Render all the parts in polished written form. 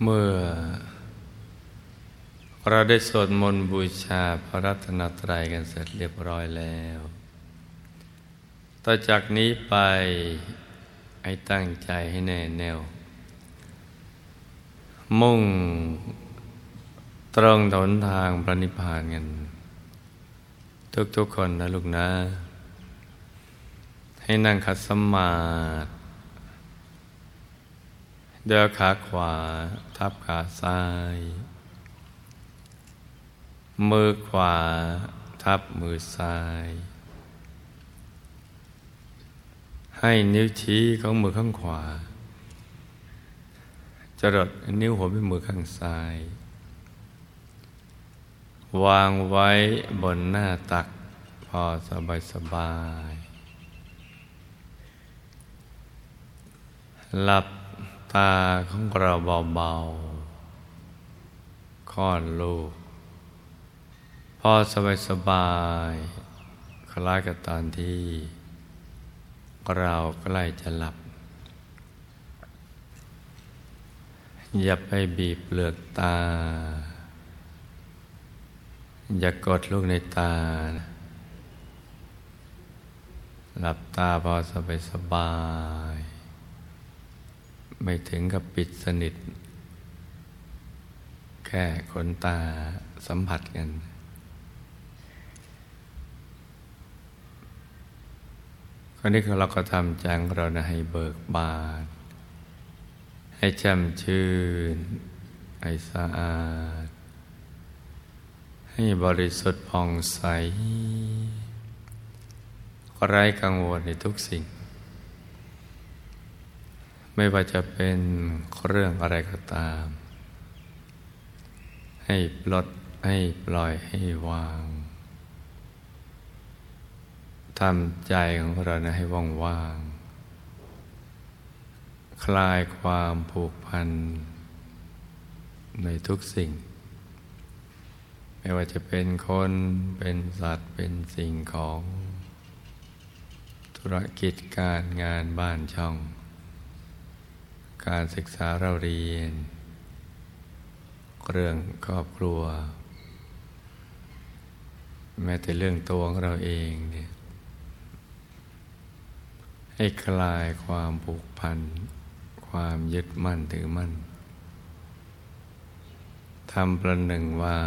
เมื่อเราได้สวดมนต์บูชาพระรัตนตรัยกันเสร็จเรียบร้อยแล้วต่อจากนี้ไปให้ตั้งใจให้แน่วแน่มุ่งตรงหนทางพระนิพพานกันทุกๆคนนะลูกนะให้นั่งขัดสมาธิเดี๋ยวขาขวาทับขาซ้ายมือขวาทับมือซ้ายให้นิ้วชี้ของมือข้างขวาจรดนิ้วหัวแม่มือข้างซ้ายวางไว้บนหน้าตักพอสบายหลับตาของเราเบาๆคลอดลูกพอสบายคล้ายกับตอนที่เราใกล้จะหลับอย่าไปบีบเปลือกตาอย่ากดลูกในตาหลับตาพอสบายไม่ถึงกับปิดสนิทแค่ขนตาสัมผัสกันคราวนี้เราก็ทำใจของเราให้เบิกบานให้แจ่มชื่นให้สะอาดให้บริสุทธิ์ผ่องใสไร้กังวลในทุกสิ่งไม่ว่าจะเป็นเรื่องอะไรก็ตามให้ปลดให้ปล่อยให้วางทำใจของเราให้ว่างๆคลายความผูกพันในทุกสิ่งไม่ว่าจะเป็นคนเป็นสัตว์เป็นสิ่งของธุรกิจการงานบ้านช่องการศึกษาเราเรียนเรื่องครอบครัวแม้แต่เรื่องตัวของเราเองเนี่ยให้คลายความผูกพันความยึดมั่นถือมั่นทำประหนึ่งว่า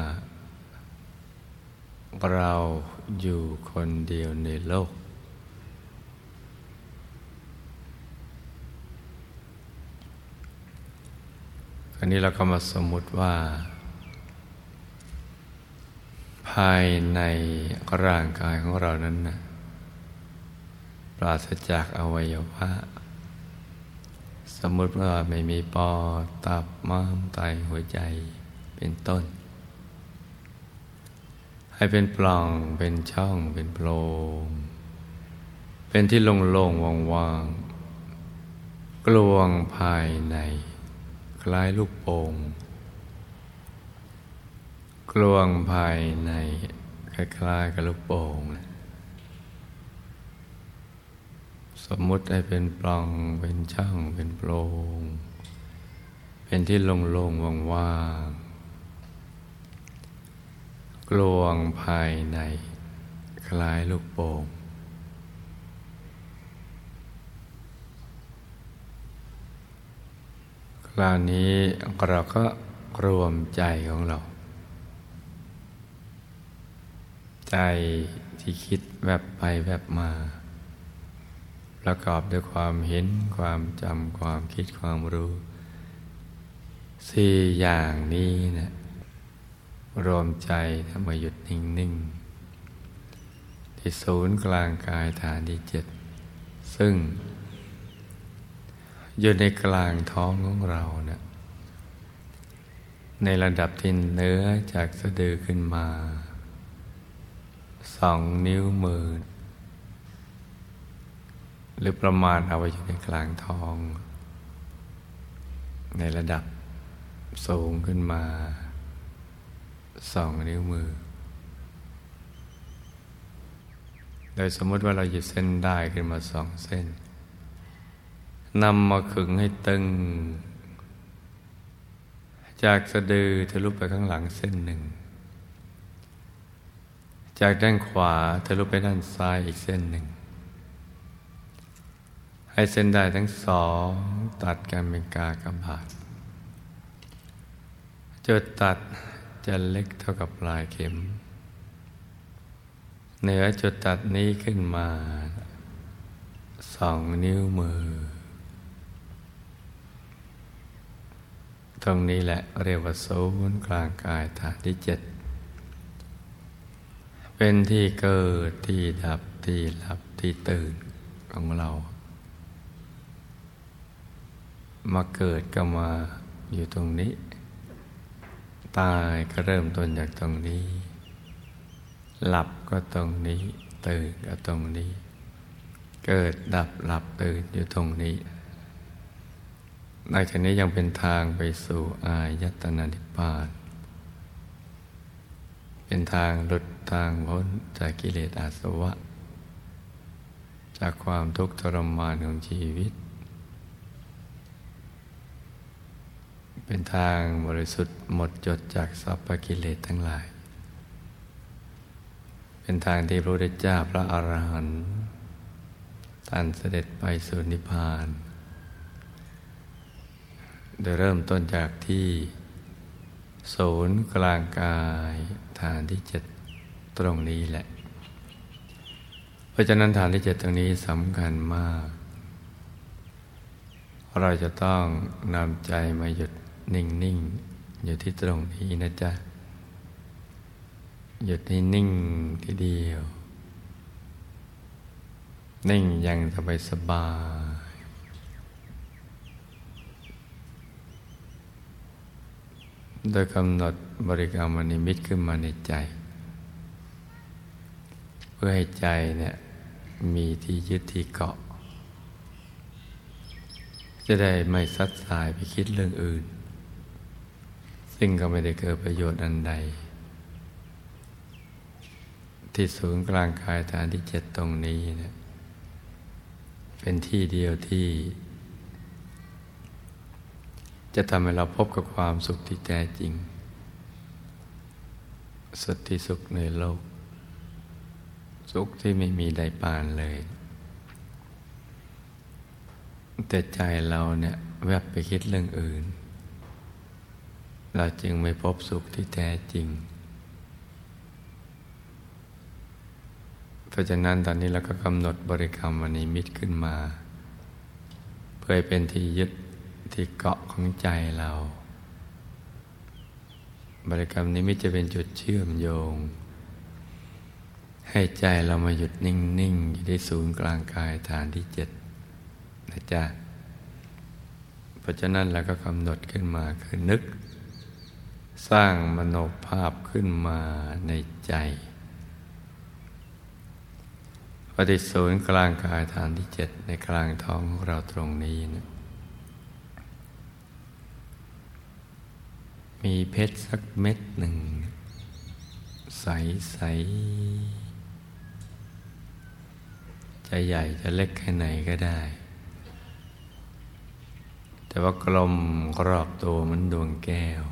เราอยู่คนเดียวในโลกคราวนี้เราก็มาสมมุติว่าภายในร่างกายของเรานั้นนะปราศจากอวัยวะสมมุติว่าไม่มีปอดตับม้ามไตหัวใจเป็นต้นให้เป็นปล่องเป็นช่องเป็นโพรงเป็นที่โล่งๆว่างๆกลวงภายในคล้ายลูกโป่งกลวงภายในคล้ายๆกับลูกโป่งสมมุติให้เป็นปล่องเป็นช่องเป็นโพรงเป็นที่โล่งๆว่างๆกลวงภายในคล้ายลูกโป่งคราวนี้เราก็รวมใจของเราใจที่คิดแวบไปแวบมาประกอบด้วยความเห็นความจำความคิดความรู้4อย่างนี้นะรวมใจทำมาหยุดนิ่งๆที่ศูนย์กลางกายฐานที่7ซึ่งอยู่ในกลางท้องของเรานะในระดับที่เนื้อจากสะดือขึ้นมา2 นิ้วมือหรือประมาณเอาไว้อยู่ในกลางท้องในระดับสูงขึ้นมา2 นิ้วมือโดยสมมติว่าเราหยิบเส้นได้ขึ้นมา2 เส้นนำมาขึงให้ตึง จากสะดือทะลุไปข้างหลังเส้นหนึ่งจากด้านขวาทะลุไปด้านซ้ายอีกเส้นหนึ่งให้เส้นได้ทั้งสองตัดกันเป็นกากบาทจุดตัดจะเล็กเท่ากับปลายเข็มเหนือจุดตัดนี้ขึ้นมา2 นิ้วมือตรงนี้แหละเรียกว่าศูนย์กลางกายฐานที่7เป็นที่เกิดที่ดับที่หลับที่ตื่นของเรามาเกิดก็มาอยู่ตรงนี้ตายก็เริ่มต้นจากตรงนี้หลับก็ตรงนี้ตื่นก็ตรงนี้เกิดดับหลับตื่นอยู่ตรงนี้นอกจากนี้ยังเป็นทางไปสู่อายตนะนิพพานเป็นทางหลุดทางพ้นจากกิเลสอาสวะจากความทุกข์ทรมานของชีวิตเป็นทางบริสุทธิ์หมดจดจากสัพพกิเลสทั้งหลายเป็นทางที่พระพุทธเจ้าพระอรหันต์ท่านเสด็จไปสู่นิพพานโดยเริ่มต้นจากที่ศูนย์กลางกายฐานที่7ตรงนี้แหละเพราะฉะนั้นฐานที่7ตรงนี้สำคัญมากเราจะต้องนำใจมาหยุดนิ่งๆอยู่ที่ตรงนี้นะจ๊ะหยุดให้นิ่งทีเดียวนิ่งอย่างสบายๆโดยกำหนดบริกรรมนิมิตขึ้นมาในใจเพื่อให้ใจเนี่ยมีที่ยึดที่เกาะจะได้ไม่ซัดสายไปคิดเรื่องอื่นซึ่งก็ไม่ได้เกิดประโยชน์อันใดที่ศูนย์กลางกายฐานที่7ตรงนี้เนี่ยเป็นที่เดียวที่จะทำให้เราพบกับความสุขที่แท้จริงสุดที่สุขในโลกสุขที่ไม่มีใดปานเลยแต่ใจเราเนี่ยแวบไปคิดเรื่องอื่นเราจึงไม่พบสุขที่แท้จริงเพราะฉะนั้นตอนนี้เราก็กำหนดบริกรรมอนิมิตขึ้นมาเพื่อเป็นที่ยึดที่เกาะของใจเราบริกรรมนิมิตจะเป็นจุดเชื่อมโยงให้ใจเรามาหยุดนิ่งๆอยู่ที่ศูนย์กลางกายฐานที่7นะจ๊ะเพราะฉะนั้นเราก็กำหนดขึ้นมาคือนึกสร้างมโนภาพขึ้นมาในใจปฏิศูนย์กลางกายฐานที่7ในกลางท้องของเราตรงนี้นะมีเพชรสักเม็ดหนึ่งใสๆจะใหญ่จะเล็กแค่ไหนก็ได้แต่ว่ากลมรอบตัวเหมือนดวงแก้ว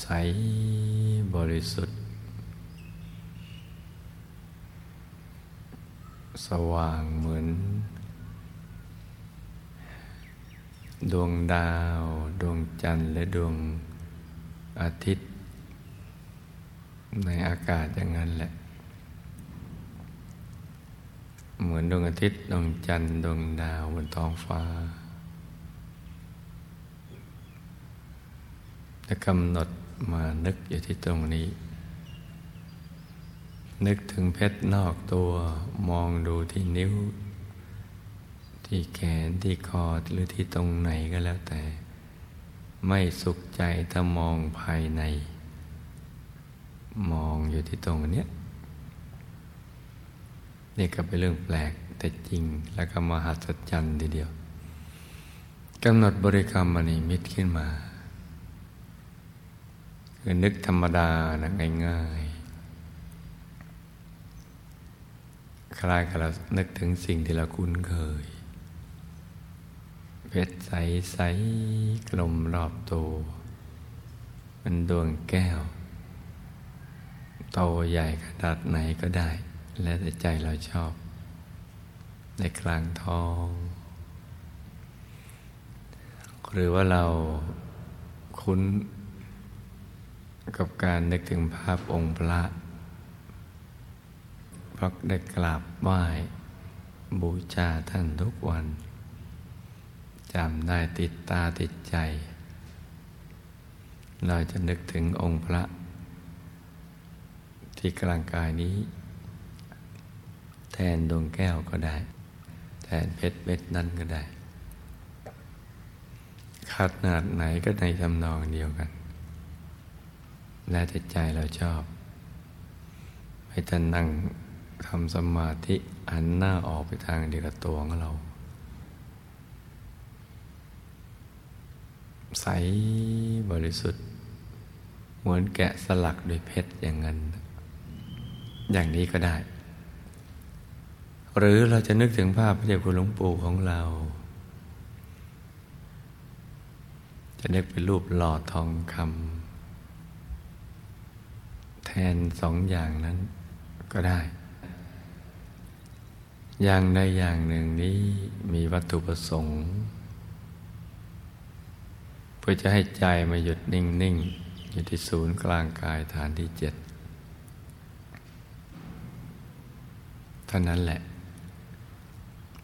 ใสบริสุทธิ์สว่างเหมือนดวงดาวดวงจันทร์และดวงอาทิตย์ในอากาศอย่างนั้นแหละเหมือนดวงอาทิตย์ดวงจันทร์ดวงดาวบนท้องฟ้าจะกำหนดมานึกอยู่ที่ตรงนี้นึกถึงเพชรนอกตัวมองดูที่นิ้วที่แขนที่คอหรือที่ตรงไหนก็แล้วแต่ไม่สุขใจถ้ามองภายในมองอยู่ที่ตรงนี้นี่ก็เป็นเรื่องแปลกแต่จริงแล้วก็มหัศจรรย์ทีเดียวกำหนดบริกรรมอนิมิตขึ้นมาคือนึกธรรมดานะง่ายๆคล้ายกับเรานึกถึงสิ่งที่เราคุ้นเคย เพชรใสๆกลมรอบตัวมันดวงแก้วโตใหญ่ขนาดไหนก็ได้แล้วแต่ใจเราชอบในกลางท้องหรือว่าเราคุ้นกับการนึกถึงภาพองค์พระเพราะได้กราบไหว้บูชาท่านทุกวันจำได้ติดตาติดใจเราจะนึกถึงองค์พระที่กลางกายนี้แทนดวงแก้วก็ได้แทนเพชรเม็ดนั้นก็ได้ขนาดไหนก็ในทำนองเดียวกันและแต่ใจเราชอบให้ท่านนั่งทำสมาธิหันหน้าออกไปทางเดียวกับตัวของเราใสบริสุทธิ์เหมือนแกะสลักด้วยเพชรอย่างนั้นอย่างนี้ก็ได้หรือเราจะนึกถึงภาพพระเจ้าคุณหลวงปู่ของเราจะนึกเป็นรูปหล่อทองคำแทนสองอย่างนั้นก็ได้อย่างใดอย่างหนึ่งนี้มีวัตถุประสงค์เพื่อจะให้ใจมาหยุดนิ่งๆอยู่ที่ศูนย์กลางกายฐานที่7เท่านั้นแหละ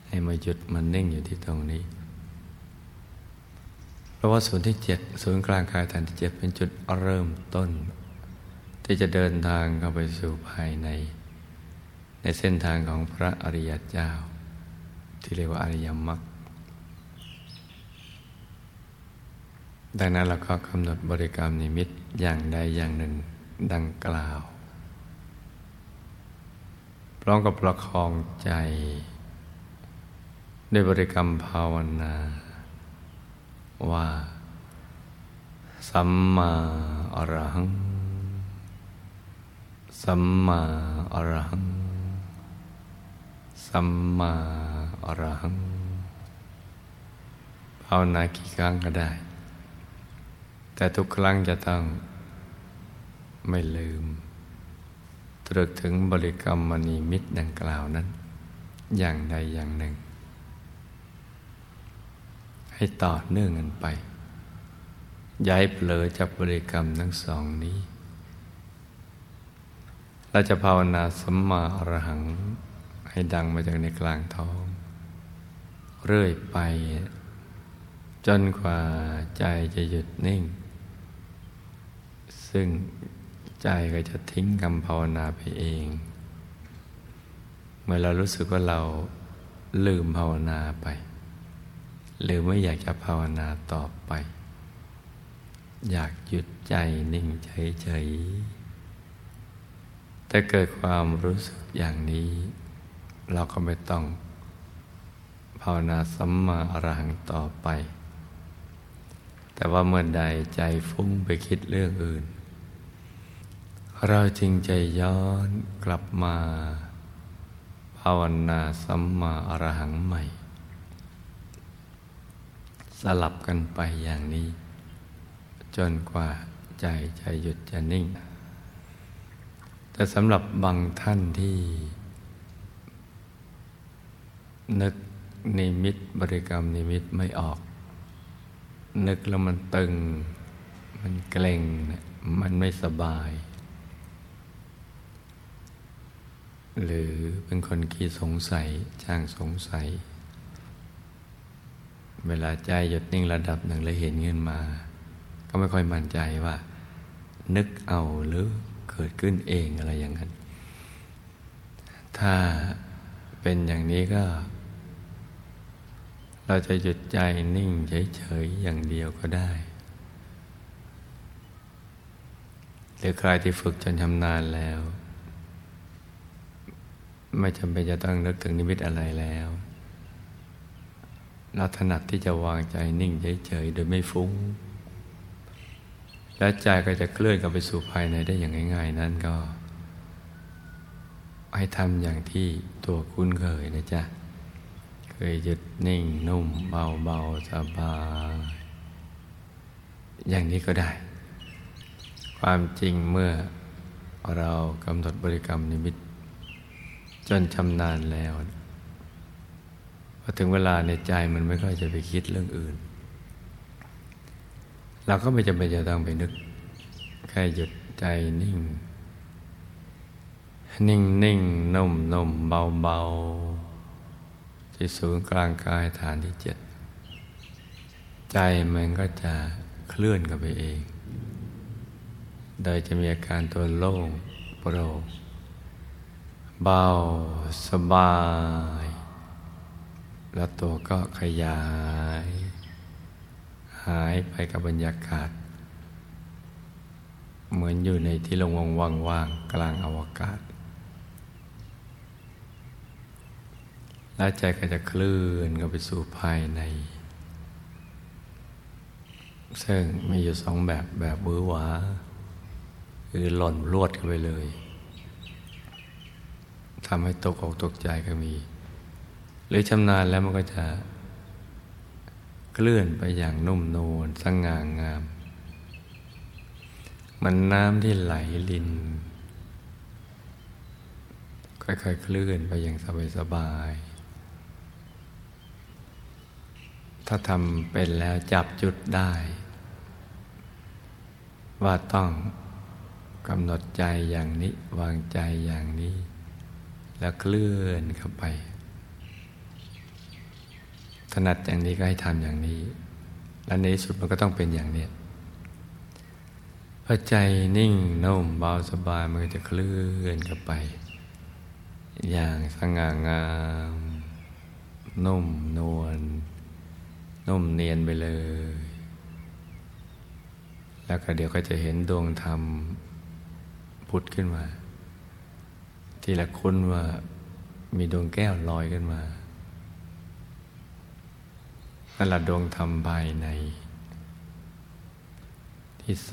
ให้มาหยุดมันนิ่งอยู่ที่ตรงนี้เพราะว่าศูนย์ที่7ศูนย์กลางกายฐานที่7เป็นจุดเริ่มต้นที่จะเดินทางเข้าไปสู่ภายในเส้นทางของพระอริยเจ้าที่เรียกว่าอริยมรรคดังนั้นเราก็กำหนดบริกรรมนิมิตอย่างใดอย่างหนึ่งดังกล่าวพร้อมกับประคองใจด้วยบริกรรมภาวนาว่าสัมมาอรหังสัมมาอรหังสัมมาอรหังภาวนากี่ครั้งก็ได้แต่ทุกครั้งจะต้องไม่ลืมตรึกถึงบริกรรมนิมิตดังกล่าวนั้นอย่างใดอย่างหนึ่งให้ต่อเนื่องกันไปย้ายเผลอจากบริกรรมทั้งสองนี้เราจะภาวนาสัมมาอรหังให้ดังมาจากในกลางท้องเรื่อยไปจนกว่าใจจะหยุดนิ่งซึ่งใจก็จะทิ้งคำภาวนาไปเองเมื่อเรารู้สึกว่าเราลืมภาวนาไปหรือไม่อยากจะภาวนาต่อไปอยากหยุดใจนิ่งเฉยๆถ้าเกิดความรู้สึกอย่างนี้เราก็ไม่ต้องภาวนาสัมมาอรหังต่อไปแต่ว่าเมื่อใดใจฟุ้งไปคิดเรื่องอื่นเราจึงใจย้อนกลับมาภาวนาสัมมาอรหังใหม่สลับกันไปอย่างนี้จนกว่าใจจะหยุดจะนิ่งแต่สำหรับบางท่านที่นึกนิมิตบริกรรมนิมิตไม่ออกนึกแล้วมันตึงมันเกร็งมันไม่สบายหรือเป็นคนขี้สงสัยช่างสงสัยเวลาใจหยุดนิ่งระดับหนึ่งแล้วเห็นขึ้นมาก็ไม่ค่อยมั่นใจว่านึกเอาหรือเกิดขึ้นเองอะไรอย่างนั้นถ้าเป็นอย่างนี้ก็เราจะหยุดใจนิ่งเฉยๆอย่างเดียวก็ได้หรือใครที่ฝึกจนชำนาญแล้วไม่จำเป็นจะต้องนึกถึงนิมิตอะไรแล้วเราถนัดที่จะวางใจนิ่งเฉยๆโดยไม่ฟุ้งและใจก็จะเคลื่อนกลับไปสู่ภายในได้อย่างง่ายๆนั้นก็ให้ทำอย่างที่ตัวคุ้นเคยนะจ๊ะ คือหยุดนิ่งนุ่มเบาๆสบายอย่างนี้ก็ได้ความจริงเมื่อเรากำหนดบริกรรมนิมิตจนชำนาญแล้วพอถึงเวลาในใจมันไม่ค่อยจะไปคิดเรื่องอื่นเราก็ไม่จำเป็นจะต้องไปนึกแค่หยุดใจนิ่งนิ่งๆนุ่มๆเบาๆที่ศูนย์กลางกายฐานที่7ใจมันก็จะเคลื่อนกับไปเองโดยจะมีอาการตัวโล่งโปร่งเบาสบายแล้วตัวก็ขยายหายไปกับบรรยากาศเหมือนอยู่ในที่โล่งว่างๆกลางอวกาศแล้วใจก็จะเคลื่อนเข้าไปสู่ภายในซึ่งมีอยู่สองแบบบื้อหวาคือหล่นลวดเข้าไปเลยทำให้ตกอกตกใจก็มีหรือชำนาญแล้วมันก็จะเคลื่อนไปอย่างนุ่มนวลสง่างามมันน้ำที่ไหลลินค่อยๆเคลื่อนไปอย่างสบายๆถ้าทำเป็นแล้วจับจุดได้ว่าต้องกำหนดใจอย่างนี้วางใจอย่างนี้แล้วเคลื่อนเข้าไปถนัดอย่างนี้ก็ให้ทำอย่างนี้และในที่สุดมันก็ต้องเป็นอย่างนี้พอใจนิ่งนุ่มเบาสบายมันก็จะเคลื่อนกลับไปอย่างสง่างามนุ่มนวลนุ่มเนียนไปเลยแล้วก็เดี๋ยวก็จะเห็นดวงธรรมผุดขึ้นมาทีละคนว่ามีดวงแก้วลอยขึ้นมานั่นแหละดวงธรรมภายในที่ใส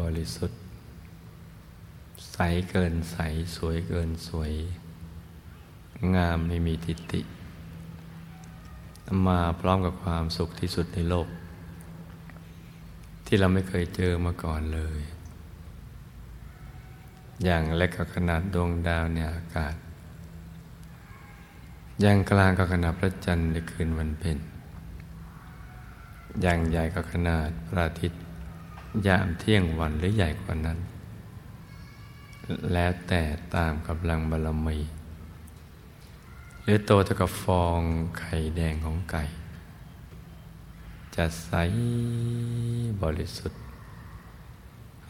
บริสุทธิ์ใสเกินใสสวยเกินสวยงามไม่มีทิฏฐิมาพร้อมกับความสุขที่สุดในโลกที่เราไม่เคยเจอมาก่อนเลยอย่างเล็กกับขนาดดวงดาวในอากาศอย่างกลางกับขนาดพระจันทร์ในคืนวันเพ็ญอย่างใหญ่กับขนาดพระอาทิตย์ยามเที่ยงวันหรือใหญ่กว่านั้นแล้วแต่ตามกำลังบารมีหรือโตเท่ากับฟองไข่แดงของไก่จะใสบริสุทธิ์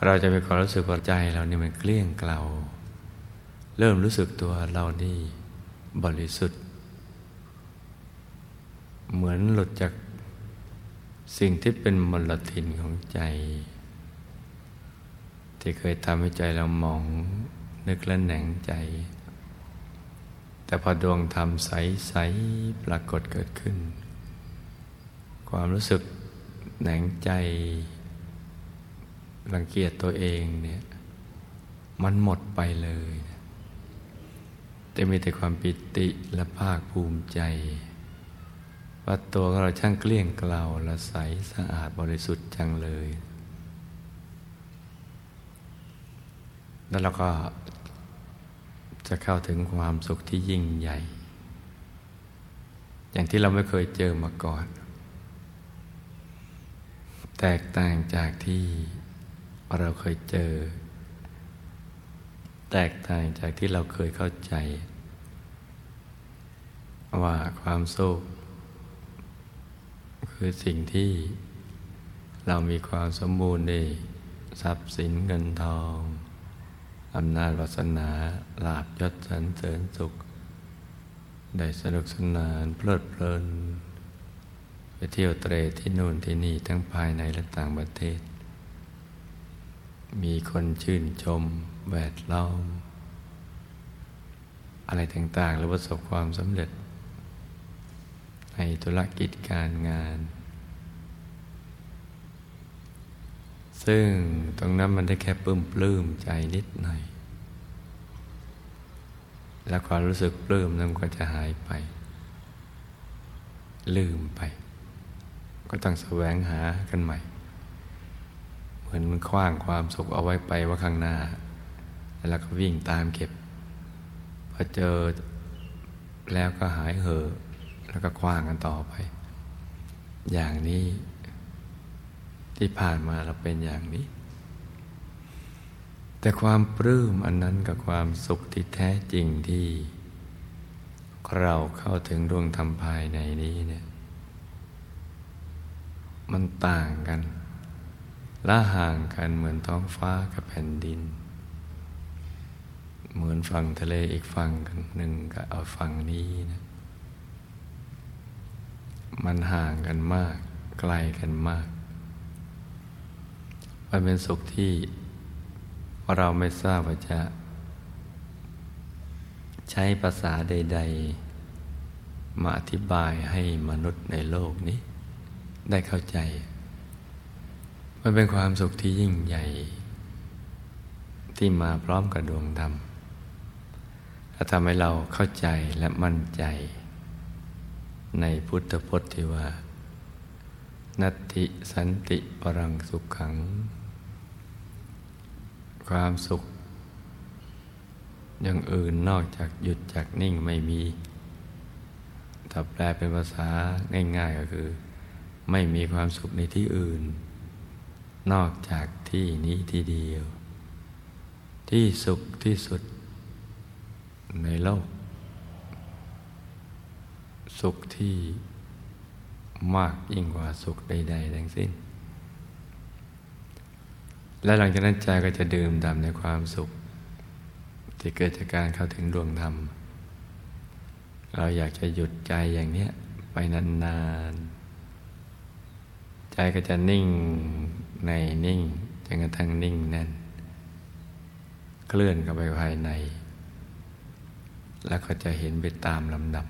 เราจะมีความรู้สึกว่าใจเรานี่มันเกลี้ยงเกลาเริ่มรู้สึกตัวเรานี่บริสุทธิ์เหมือนหลุดจากสิ่งที่เป็นมลทินของใจที่เคยทำให้ใจเราหมองนึกและแหน่งใจแต่พอดวงธรรมใสๆปรากฏเกิดขึ้นความรู้สึกแหน่งใจรังเกียจตัวเองเนี่ยมันหมดไปเลยจะมีแต่ความปิติและภาคภูมิใจว่าตัวเราช่างเกลี้ยงเกลาและใสสะอาดบริสุทธิ์จังเลยแล้วเราก็จะเข้าถึงความสุขที่ยิ่งใหญ่อย่างที่เราไม่เคยเจอมาก่อนแตกต่างจากที่เราเคยเจอแตกต่างจากที่เราเคยเข้าใจว่าความสุขคือสิ่งที่เรามีความสมบูรณ์ในทรัพย์สินเงินทองอำนาจวาสนาลาภยศสรรเสริญสุขได้สนุกสนานเพลิดเพลินไปเที่ยวเตร่ที่นู่นที่นี่ทั้งภายในและต่างประเทศมีคนชื่นชมแวดล้อมอะไรต่างๆแล้วประสบความสำเร็จในธุรกิจการงานซึ่งตรงนั้นมันได้แค่ปลื้มใจนิดหน่อยแล้วความรู้สึกปลื้มนั้นก็จะหายไป ลืมไปก็ต้องแสวงหากันใหม่เหมือนมันคว้างความสุขเอาไว้ไปว่าข้างหน้าแล้วก็วิ่งตามเก็บพอเจอแล้วก็หายเห่อแล้วก็คว้างกันต่อไปอย่างนี้ที่ผ่านมาเราเป็นอย่างนี้แต่ความปลื้มอันนั้นกับความสุขที่แท้จริงที่เราเข้าถึงดวงธรรมภายในนี้เนี่ยมันต่างกันละห่างกันเหมือนท้องฟ้ากับแผ่นดินเหมือนฝั่งทะเลอีกฝั่งกันหนึ่งกับเอาฝั่งนี้นะมันห่างกันมากไกลกันมากมันเป็นสุขที่เราไม่ทราบว่าจะใช้ภาษาใดๆมาอธิบายให้มนุษย์ในโลกนี้ได้เข้าใจมันเป็นความสุขที่ยิ่งใหญ่ที่มาพร้อมกับดวงธรรมและทำให้เราเข้าใจและมั่นใจในพุทธพจน์ที่ว่านัตถิสันติปรังสุขขังความสุขอย่างอื่นนอกจากหยุดจากนิ่งไม่มีถ้าแปลเป็นภาษาง่ายๆก็คือไม่มีความสุขในที่อื่นนอกจากที่นี้ที่เดียวที่สุขที่สุดในโลกสุขที่มากยิ่งกว่าสุขใดๆทั้งสิ้นและหลังจากนั้นใจก็จะดื่มด่ำในความสุขที่เกิดจากการเข้าถึงดวงธรรมเราอยากจะหยุดใจอย่างเนี้ยไปนานๆใจก็จะนิ่งในนิ่งจนกระทั่งนิ่งแน่นเคลื่อนเข้าไปภายในแล้วก็จะเห็นไปตามลำดับ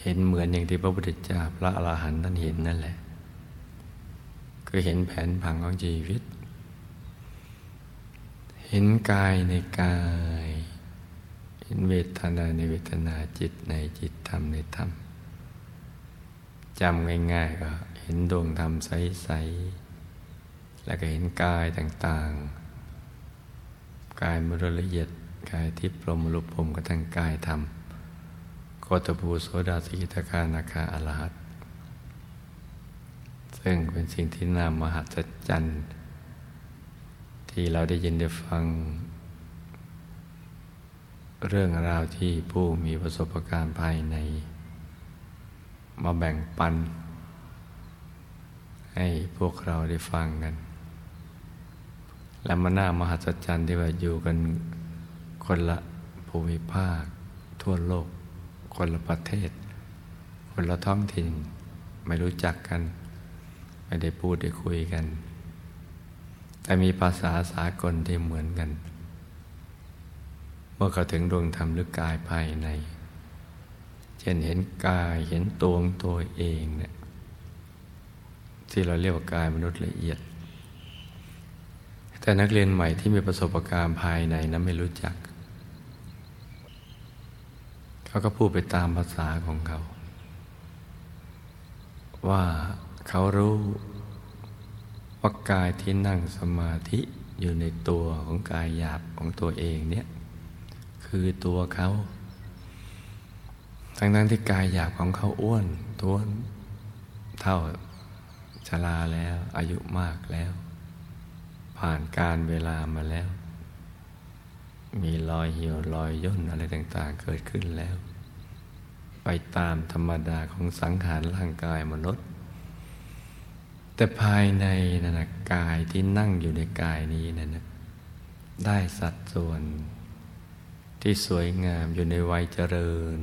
เห็นเหมือนอย่างที่พระพุทธเจ้าพระอรหันต์ท่านเห็นนั่นแหละคือเห็นแผนผังของชีวิตเห็นกายในกายเห็นเวทนาในเวทนาจิตในจิตธรรมในธรรมจำง่ายๆก็เห็นดวงธรรมใสๆแล้วก็เห็นกายต่างๆกายมรละเอียดกายทิพย์พรหมรูปพรหมกระทั่งกายธรรมโคตภูโสดาสกิทาคานาคาอรหัตซึ่งเป็นสิ่งที่น่ามหัศจรรย์ที่เราได้ยินได้ฟังเรื่องราวที่ผู้มีประสบการณ์ภายในมาแบ่งปันให้พวกเราได้ฟังกันและมันน่ามหัศจรรย์ที่ว่าอยู่กันคนละภูมิภาคทั่วโลกคนละประเทศคนละท้องถิ่นไม่รู้จักกันไม่ได้พูดได้คุยกันแต่มีภาษาสากลที่เหมือนกันเมื่อเข้าถึงดวงธรรมหรือกายภายในเช่นเห็นกายเห็นตัวของตัวเองเนี่ยที่เราเรียกว่ากายมนุษย์ละเอียดแต่นักเรียนใหม่ที่มีประสบการณ์ภายในนั้นไม่รู้จักเขาก็พูดไปตามภาษาของเขาว่าเขารู้ว่ากายที่นั่งสมาธิอยู่ในตัวของกายหยาบของตัวเองเนี่ยคือตัวเขาทั้งที่กายหยาบของเขาอ้วนท้วนเท่าชราแล้วอายุมากแล้วผ่านการเวลามาแล้วมีรอยเหี่ยวรอยย่นอะไรต่างๆเกิดขึ้นแล้วไปตามธรรมดาของสังขารร่างกายมนุษย์แต่ภายในนั่นกายที่นั่งอยู่ในกายนี้นั่นได้สัดส่วนที่สวยงามอยู่ในวัยเจริญ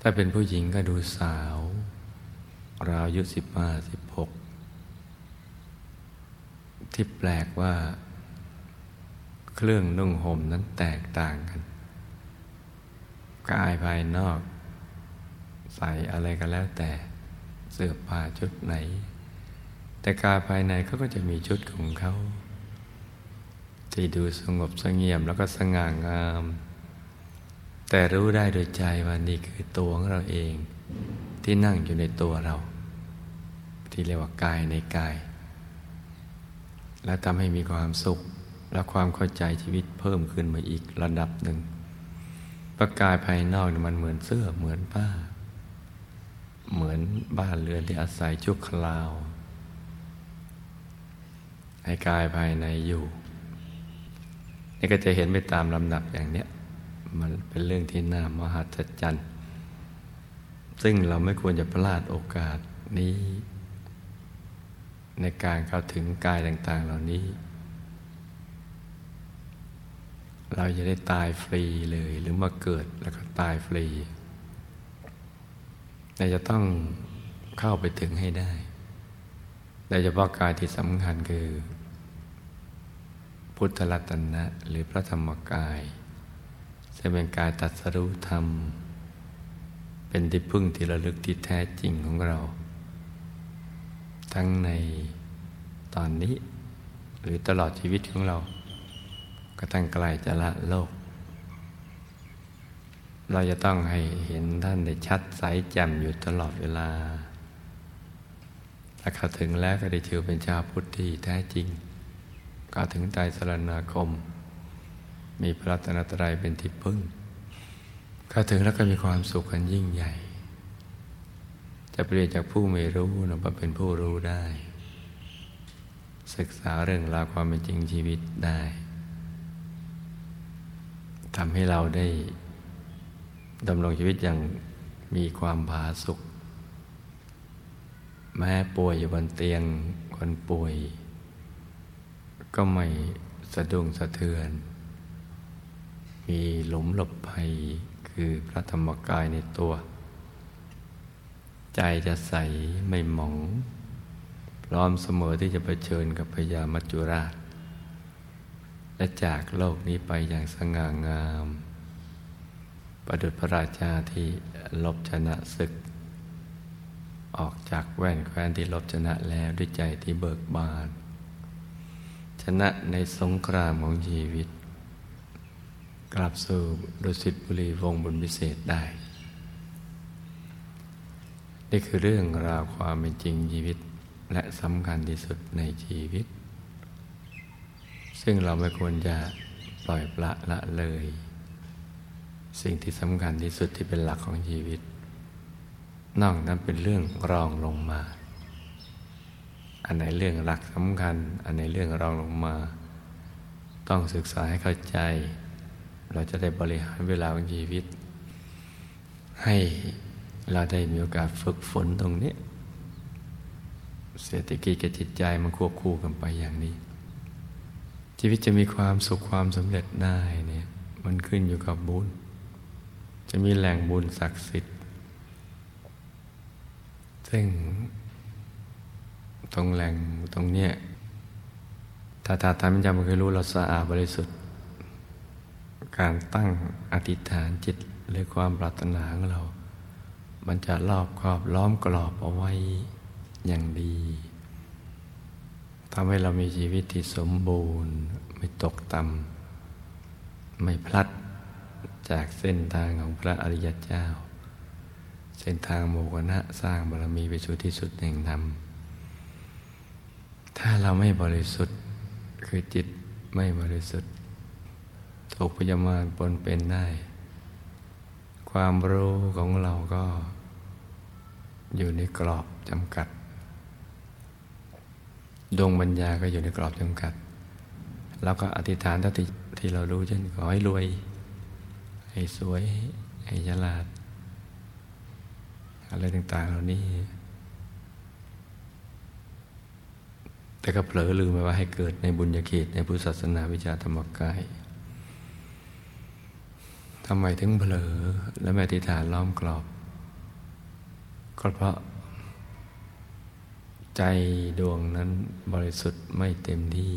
ถ้าเป็นผู้หญิงก็ดูสาวราวอายุ15-16ที่แปลกว่าเครื่องนุ่งห่มนั้นแตกต่างกันกายภายนอกใส่อะไรก็แล้วแต่เสื้อผ้าชุดไหนแต่กายภายในเขาก็จะมีชุดของเขาที่ดูสงบเสงี่ยมแล้วก็สง่างาม แต่รู้ได้โดยใจว่านี่คือตัวของเราเองที่นั่งอยู่ในตัวเราที่เรียกว่ากายในกายและทำให้มีความสุขและความเข้าใจชีวิตเพิ่มขึ้นมาอีกระดับหนึ่งเพราะกายภายนอกมันเหมือนเสื้อเหมือนผ้าเหมือนบ้านเรือนที่อาศัยชั่วคราวให้กายภายในอยู่นี่ก็จะเห็นไปตามลำดับอย่างเนี้ยมันเป็นเรื่องที่น่ามหัศจรรย์ซึ่งเราไม่ควรจะพลาดโอกาสนี้ในการเข้าถึงกายต่างๆเหล่านี้เราจะได้ตายฟรีเลยหรือมาเกิดแล้วก็ตายฟรีแต่จะต้องเข้าไปถึงให้ได้โดยเฉพาะกายที่สำคัญคือพุทธรัตนะหรือพระธรรมกายซึ่งเป็นกายตรัสรู้ธรรมเป็นที่พึ่งที่ระลึกที่แท้จริงของเราทั้งในตอนนี้หรือตลอดชีวิตของเรากระทั่งไกลจะละโลกเราจะต้องให้เห็นท่านได้ชัดใสแจ่มอยู่ตลอดเวลาถ้าเข้าถึงแล้วก็ได้ชื่อเป็นชาวพุทธที่แท้จริงเข้าถึงไตรสรณคมมีพระรัตนตรัยเป็นที่พึ่งเข้าถึงแล้วก็มีความสุขอันยิ่งใหญ่จะเปลี่ยนจากผู้ไม่รู้มาเป็นผู้รู้ได้ศึกษาเรื่องราวความเป็นจริงชีวิตได้ทำให้เราได้ดำรงชีวิตอย่างมีความผาสุกแม้ป่วยอยู่บนเตียงคนป่วยก็ไม่สะดุ้งสะเทือนมีหลุมหลบภัยคือพระธรรมกายในตัวใจจะใสไม่หมองพร้อมเสมอที่จะเผชิญกับพญามัจจุราชและจากโลกนี้ไปอย่างสง่างามประดุจพระราชาที่ลบชนะศึกออกจากแว่นแคว้นที่ลบชนะแล้วด้วยใจที่เบิกบานชนะในสงครามของชีวิตกลับสู่ดุสิตบุรีวงบุญวิเศษได้นี่คือเรื่องราวความเป็นจริงชีวิตและสำคัญที่สุดในชีวิตซึ่งเราไม่ควรจะปล่อยปละละเลยสิ่งที่สำคัญที่สุดที่เป็นหลักของชีวิตนอกนั้นเป็นเรื่องรองลงมาอันไหนเรื่องหลักสำคัญอันไหนเรื่องรองลงมาต้องศึกษาให้เข้าใจเราจะได้บริหารเวลาของชีวิตให้เราได้มีโอกาสฝึกฝนตรงนี้เศรษฐกิจกับจิตใจมันควบคู่กันไปอย่างนี้ชีวิตจะมีความสุขความสำเร็จได้เนี่ยมันขึ้นอยู่กับบุญจะมีแหล่งบุญศักดิ์สิทธิ์ซึ่งตรงแหล่งตรงเนี้ยถ้าทำจำมันเคยรู้เราสะอาดบริสุทธิ์การตั้งอธิษฐานจิตหรือความปรารถนาของเรามันจะรอบครอบล้อมกรอบเอาไว้อย่างดีทำให้เรามีชีวิตที่สมบูรณ์ไม่ตกต่ำไม่พลัดจากเส้นทางของพระอริยเจ้าเส้นทางโมกขะสร้างบารมีไปสู่ที่สุดแห่งธรรมถ้าเราไม่บริสุทธิ์คือจิตไม่บริสุทธิ์ถูกพยามารปนเป็นได้ความรู้ของเราก็อยู่ในกรอบจำกัดดวงปัญญาก็อยู่ในกรอบจำกัดแล้วก็อธิษฐานที่เรารู้เช่นขอให้รวยให้สวยให้ฉลาดอะไรต่างๆเหล่านี้แต่ก็เผลอลืมไปว่าให้เกิดในบุญญาเขตในพุทธศาสนาวิชาธรรมกายทำไมถึงเผลอและไม่อธิษฐานล้อมกรอบก็เพราะใจดวงนั้นบริสุทธิ์ไม่เต็มที่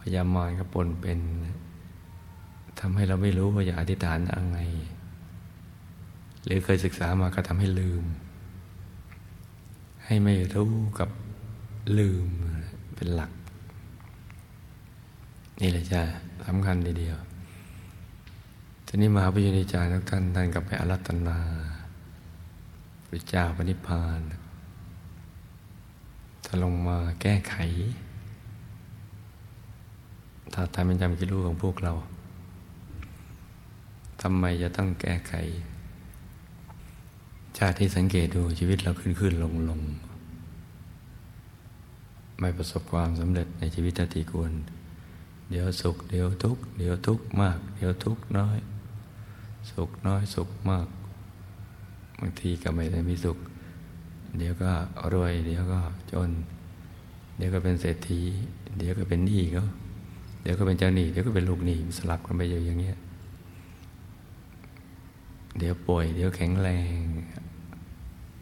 พยามารก็ปนเป็นทำให้เราไม่รู้ว่าจะอธิษฐานยังไงหรือเคยศึกษามาก็ทำให้ลืมให้ไม่รู้กับลืมเป็นหลักนี่แหละจ้ะสำคัญทีเดียว ทีนี้มหาปุญญานิจารย์ทุกท่านท่านกลับไปอารัตนาพระเจ้าพระนิพพานท่านลงมาแก้ไขถ้าทำเป็นจำกิรูของพวกเราทำไมจะต้องแก้ไขชาติที่สังเกตดูชีวิตเราขึ้นๆลงๆไม่ประสบความสำเร็จในชีวิตเท่าที่ควรเดี๋ยวสุขเดี๋ยวทุกข์เดี๋ยวทุกข์มากเดี๋ยวทุกข์น้อยสุขน้อยสุขมากบางทีก็ไม่ได้มีสุขเดี๋ยวก็รวยเดี๋ยวก็จนเดี๋ยวก็เป็นเศรษฐีเดี๋ยวก็เป็นหนี้เขาเดี๋ยวก็เป็นเจ้าหนี้เดี๋ยวก็เป็นลูกหนี้สลับกันไปอย่างเงี้ยเดี๋ยวป่วยเดี๋ยวแข็งแรง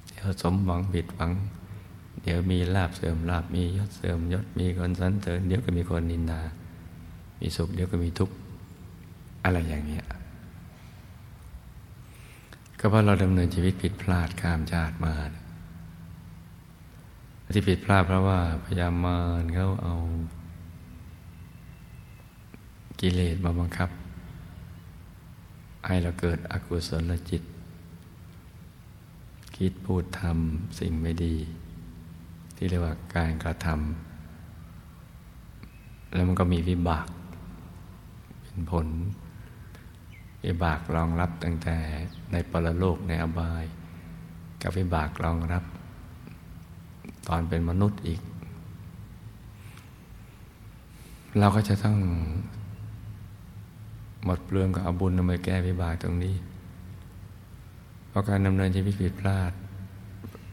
เดี๋ยวสมหวังผิดหวังเดี๋ยวมีลาภเสื่อมลาภมียศเสื่อมยศมีคนสรรเสริญเดี๋ยวก็มีคนนินทามีสุขเดี๋ยวก็มีทุกข์อะไรอย่างเงี้ยก็เพราะเราดำเนินชีวิตผิดพลาดข้ามชาติมาที่ผิดพลาดเพราะว่าพยายามมารเขาเอากิเลสมาบังคับให้เราเกิดอกุศลจิตคิดพูดทำสิ่งไม่ดีที่เรียกว่าการกระทำแล้วมันก็มีวิบากเป็นผลวิบากรองรับตั้งแต่ในปรโลกในอบายกับวิบากรองรับตอนเป็นมนุษย์อีกเราก็จะต้องหมดเปลืองกับอาบุญมาแก้วิบากตรงนี้เพราะการดำเนินชีวิตผิดพลาด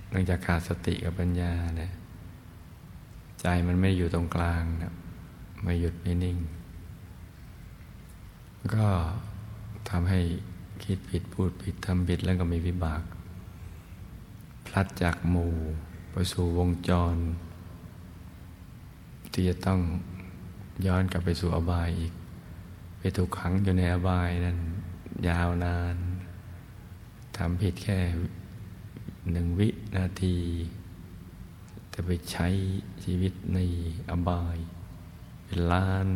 เนื่องจากขาดสติกับปัญญาเนี่ยใจมันไม่อยู่ตรงกลางนะไม่หยุดไม่นิ่งก็ทำให้คิดผิดพูดผิดทำผิดแล้วก็มีวิบากพลัดจากหมู่ไปสู่วงจรที่จะต้องย้อนกลับไปสู่อบายอีกไปถูกขังอยู่ในอบายนั้นยาวนานทำผิดแค่1 วินาทีแต่ไปใช้ชีวิตในอบายเป็นล้าน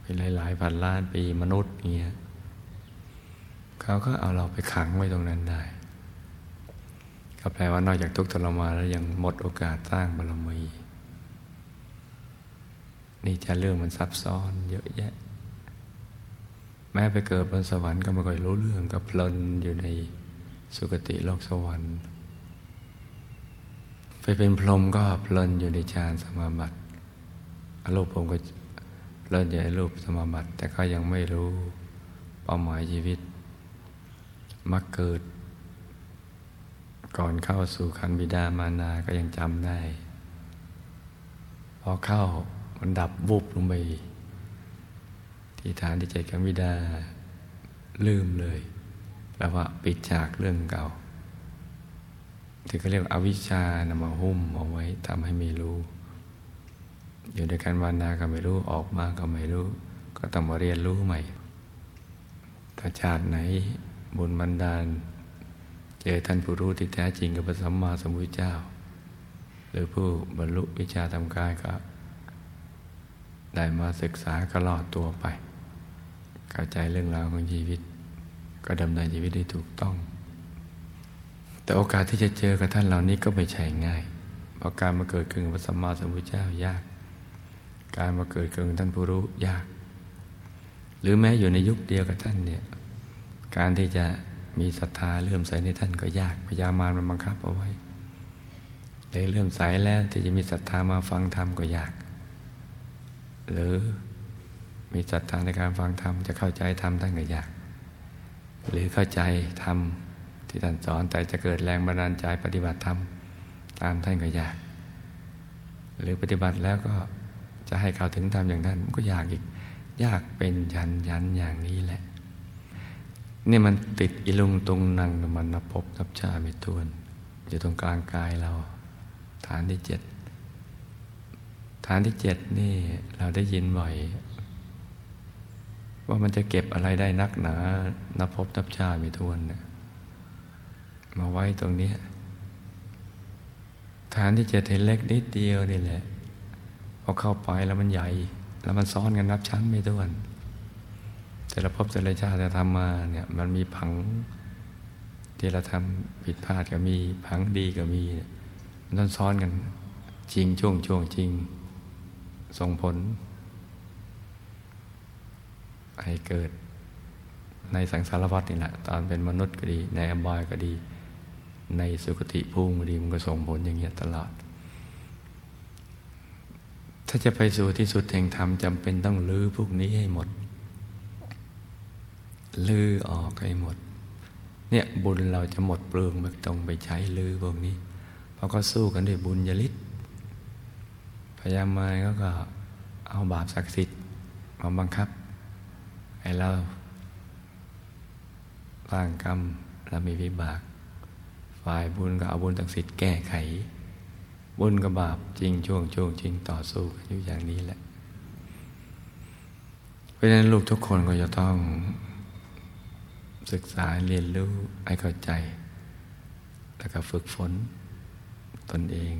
เป็นหลายๆพันล้านปีมนุษย์เงี้ยเขาก็เอาเราไปขังไว้ตรงนั้นได้ก็แปลว่านอกจากทุกข์ทรมานแล้วยังหมดโอกาสสร้างบารมีนี่จะเรื่องมันซับซ้อนเยอะแยะแม้ไปเกิดบนสวรรค์ก็ไม่ค่อยรู้เรื่องก็เพลินอยู่ในสุคติโลกสวรรค์ไปเป็นพรหมก็เพลินอยู่ในฌานสมาบัติอรูปพรหมก็เพลินอยู่ในรูปสมาบัติแต่ก็ยังไม่รู้เป้าหมายชีวิตมาเกิดก่อนเข้าสู่คันบิดามารดาก็ยังจำได้พอเข้ามันดับบุบลงไปที่ฐานที่ใจคันบิดาลืมเลยแล้วว่าปิดฉากเรื่องเก่าถึงเขาเรียกอวิชชานำมาหุ้มเอาไว้ทำให้ไม่รู้อยู่ในคันวานาก็ไม่รู้ออกมาก็ไม่รู้ก็ต้องมาเรียนรู้ใหม่ถ้าชาติไหนบุญบันดาลเจอท่านผู้รู้ที่แท้จริงกับพระสัมมาสัมพุทธเจ้าหรือผู้บรรลุวิชาธรรมกายก็ได้มาศึกษาก็รอดตัวไปเข้าใจเรื่องราวของชีวิตก็ดำเนินชีวิตได้ถูกต้องแต่โอกาสที่จะเจอกับท่านเหล่านี้ก็ไม่ใช่ง่ายเพราะการมาเกิดขึ้นกับพระสัมมาสัมพุทธเจ้ายากการมาเกิดขึ้นท่านผู้รู้ยากหรือแม้อยู่ในยุคเดียวกับท่านเนี่ยการที่จะมีศรัทธาเลื่อมใสในท่านก็ยากพยามารมันบังคับเอาไว้ได้เลื่อมใสแล้วที่จะมีศรัทธามาฟังธรรมก็ยากหรือมีศรัทธาในการฟังธรรมจะเข้าใจธรรมท่านก็ยากหรือเข้าใจธรรมที่ท่านสอนแต่จะเกิดแรงบันดาลใจปฏิบัติธรรมตามท่านก็ยากหรือปฏิบัติแล้วก็จะให้เข้าถึงธรรมอย่างท่านก็ยากอีกยากเป็นชั้นๆอย่างนี้แหละนี่มันติดอิลุงตุงนังมันนับพบนับชาไม่ถ้วนอยู่ตรงกลางกายเราฐานที่7ฐานที่7นี่เราได้ยินบ่อยว่ามันจะเก็บอะไรได้นักหนานับพบนับชาติไม่ถ้วนนะมาไว้ตรงนี้ฐานที่7เล็กนิดเดียวนี่แหละพอเข้าไปแล้วมันใหญ่แล้วมันซ้อนกันนับชั้นไม่ถ้วน แต่ละภพแต่ละชาติทำมาเนี่ยมันมีผังที่เราทำผิดพลาดก็มีผังดีก็มีมันซ้อนกันจริงช่วงจริงส่งผลให้เกิดในสังสารวัฏนี่แหละตอนเป็นมนุษย์ก็ดีในอบายก็ดีในสุคติภูมิก็ดีมันก็ส่งผลอย่างเงี้ยตลอดถ้าจะไปสู่ที่สุดแห่งธรรมจำเป็นต้องลื้อพวกนี้ให้หมดลื้อออกให้หมดเนี่ยบุญเราจะหมดเปลืองไม่ต้องไปใช้ลื้อพวกนี้เพราะเขาสู้กันด้วยบุญญาลิศพยายามมาก็เอาบาปศักดิ์สิทธิ์มาบังคับให้เราสร้างกรรมเรามีวิบากฝ่ายบุญก็เอาบุญศักดิ์สิทธิ์แก้ไขบุญกับบาปจริงช่วงจริงต่อสู้กันอยู่อย่างนี้แหละเพราะฉะนั้นลูกทุกคนก็จะต้องศึกษาเรียนรู้ให้เข้าใจแล้วก็ฝึกฝนตนเอง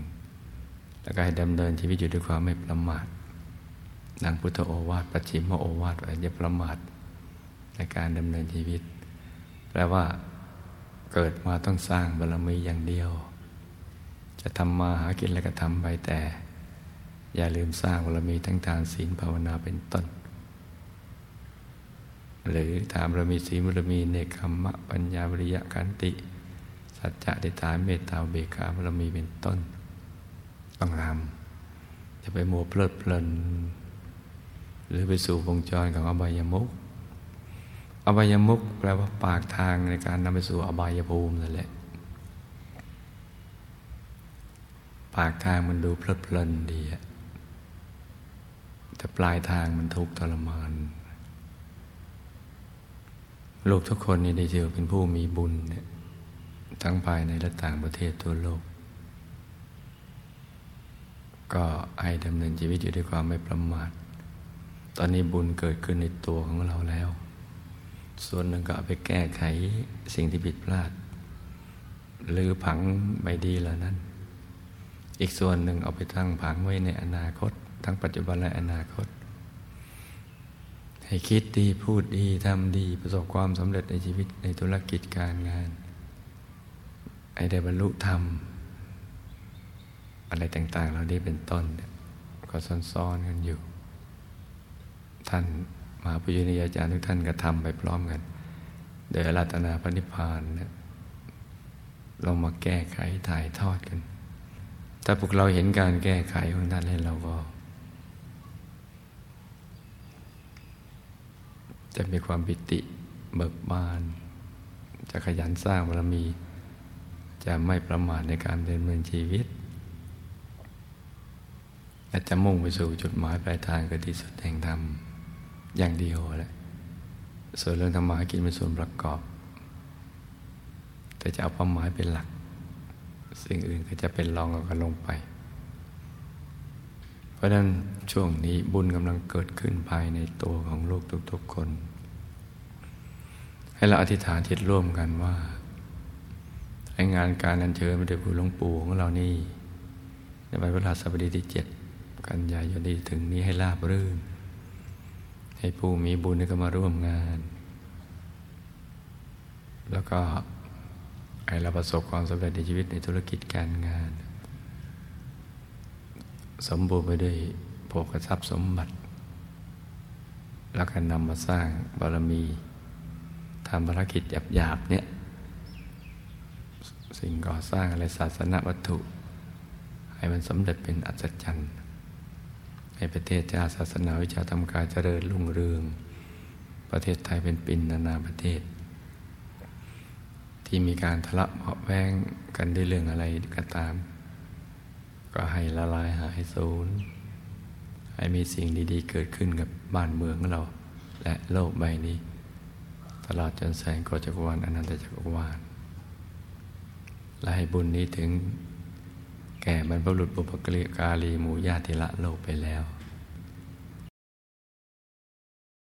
แล้วก็ให้ดำเนินชีวิตอยู่ด้วยความไม่ประมาทดังพุทธโอวาทปัจฉิมโอวาทว่าอย่าประมาทในการดำเนินชีวิตแปลว่าเกิดมาต้องสร้างบารมีอย่างเดียวจะทำมาหากินแล้วก็ทำไปแต่อย่าลืมสร้างบารมีทั้งทานศีลภาวนาเป็นต้นหรือทานบารมีศีลบารมีเนกขัมมะปัญญาวิริยะขันติสัจจะทิฏฐานเมตตาอุเบกขาบารมีเป็นต้นต้องทำจะไปมัวเพลิดเพลินหรือไปสู่วงจรของอบายมุขอบายมุขแปลว่าปากทางในการนำไปสู่อบายภูมินั่นแหละปากทางมันดูเพลิดเพลินดีแต่ปลายทางมันทุกข์ทรมานลูกทุกคนนี่ได้ชื่อเป็นผู้มีบุญเนี่ยทั้งภายในและต่างประเทศทั่วโลกก็ให้ดำเนินชีวิตอยู่ด้วยความไม่ประมาทตอนนี้บุญเกิดขึ้นในตัวของเราแล้วส่วนหนึ่งก็เอาไปแก้ไขสิ่งที่ผิดพลาดหรือผังไม่ดีเหล่านั้นอีกส่วนหนึ่งเอาไปตั้งผังไว้ในอนาคตทั้งปัจจุบันและอนาคตให้คิดดีพูดดีทำดีประสบความสำเร็จในชีวิตในธุรกิจการงานให้ได้บรรลุธรรมอะไรต่างๆเราได้เป็นต้นก็ซ้อนๆกันอยู่ท่านมหาปุญญาอาจารย์ทุกท่านก็ทำไปพร้อมกันโดยอาราธนาพระนิพพานเรามาแก้ไขถ่ายทอดกันถ้าพวกเราเห็นการแก้ไขของท่านแล้วเราก็จะมีความปิติเบิกบานจะขยันสร้างบารมีจะไม่ประมาทในการดำเนินชีวิตและจะมุ่งไปสู่จุดหมายปลายทางคือที่สุดแห่งธรรมอย่างเดียวแหละส่วนเรื่องธรรมะกินเป็นส่วนประกอบแต่จะเอาเป้าหมายเป็นหลักสิ่งอื่นก็จะเป็นรองกันลงไปเพราะนั้นช่วงนี้บุญกำลังเกิดขึ้นภายในตัวของลูกทุกๆคนให้เราอธิษฐานจิตร่วมกันว่าให้งานการอัญเชิญพระเดชคุณหลวงปู่ของเรานี่ในวันพฤหัสบดีที่7กันยายนนี้ถึงนี้ให้ราบรื่นให้ผู้มีบุญได้มาร่วมงานแล้วก็ให้เราประสบความสำเร็จในชีวิตในธุรกิจการงานสมบูรณ์ไปด้วยโภคทรัพย์สมบัติแล้วก็นำมาสร้างบารมีทำภารกิจหยาบๆเนี่ยสิ่งก่อสร้างอะไรศาสนวัตถุให้มันสำเร็จเป็นอัศจรรย์ให้ประเทศชาติศาสนาวิชาธรรมกายเจริญรุ่งเรืองประเทศไทยเป็นปิ่นนานาประเทศที่มีการทะเลาะเบาะแว้งกันด้วยเรื่องอะไรก็ตามก็ให้ละลายหายสูญให้มีสิ่งดีๆเกิดขึ้นกับบ้านเมืองของเราและโลกใบนี้ตลอดจนแสงโกจักรวาลอนันตจักรวาลและให้บุญนี้ถึงแก่บรรพบุรุษบุพกาลีหมู่ญาติที่ละโลกไปแล้ว